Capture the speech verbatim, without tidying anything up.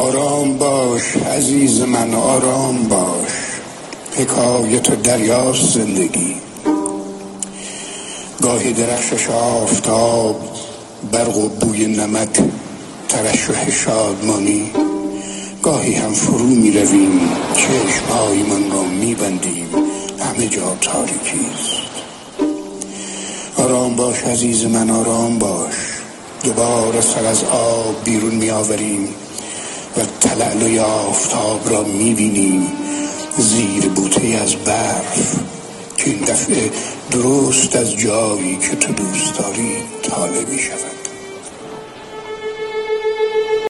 آرام باش عزیز من، آرام باش، حکایت دریاست زندگی. گاهی درخشش آفتاب، برق و بوی نمک، ترشح شادمانی، گاهی هم فرو می رویم، چشمهای من را می بندیم، همه جا تاریکیست. آرام باش عزیز من، آرام باش، دوباره سر از آب بیرون می آوریم و تلالوی آفتاب را می بینیم زیر بوته از برف که این دفعه درست از جایی که تو دوست داری طالع می شود.